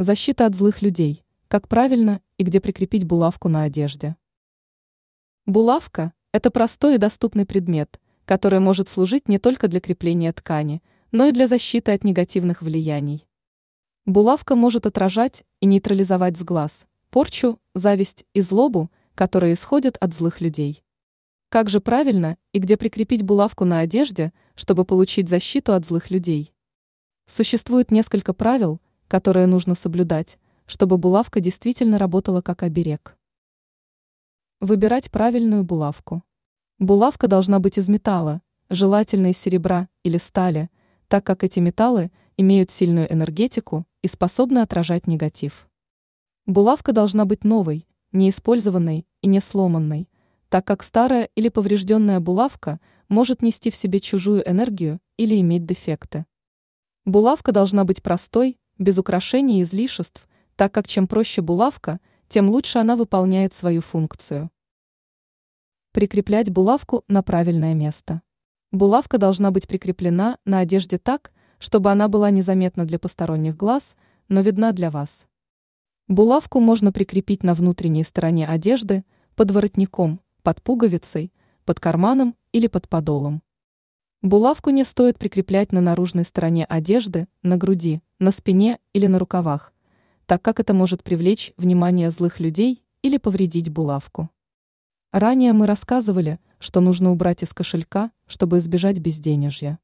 Защита от злых людей. Как правильно и где прикрепить булавку на одежде? Булавка – это простой и доступный предмет, который может служить не только для крепления ткани, но и для защиты от негативных влияний. Булавка может отражать и нейтрализовать с глаз порчу, зависть и злобу, которые исходят от злых людей. Как же правильно и где прикрепить булавку на одежде, чтобы получить защиту от злых людей? Существует несколько правил, которые нужно соблюдать, чтобы булавка действительно работала как оберег. Выбирать правильную булавку. Булавка должна быть из металла, желательно из серебра или стали, так как эти металлы имеют сильную энергетику и способны отражать негатив. Булавка должна быть новой, неиспользованной и не сломанной, так как старая или поврежденная булавка может нести в себе чужую энергию или иметь дефекты. Булавка должна быть простой, без украшений и излишеств, так как чем проще булавка, тем лучше она выполняет свою функцию. Прикреплять булавку на правильное место. Булавка должна быть прикреплена на одежде так, чтобы она была незаметна для посторонних глаз, но видна для вас. Булавку можно прикрепить на внутренней стороне одежды, под воротником, под пуговицей, под карманом или под подолом. Булавку не стоит прикреплять на наружной стороне одежды, на груди, на спине или на рукавах, так как это может привлечь внимание злых людей или повредить булавку. Ранее мы рассказывали, что нужно убрать из кошелька, чтобы избежать безденежья.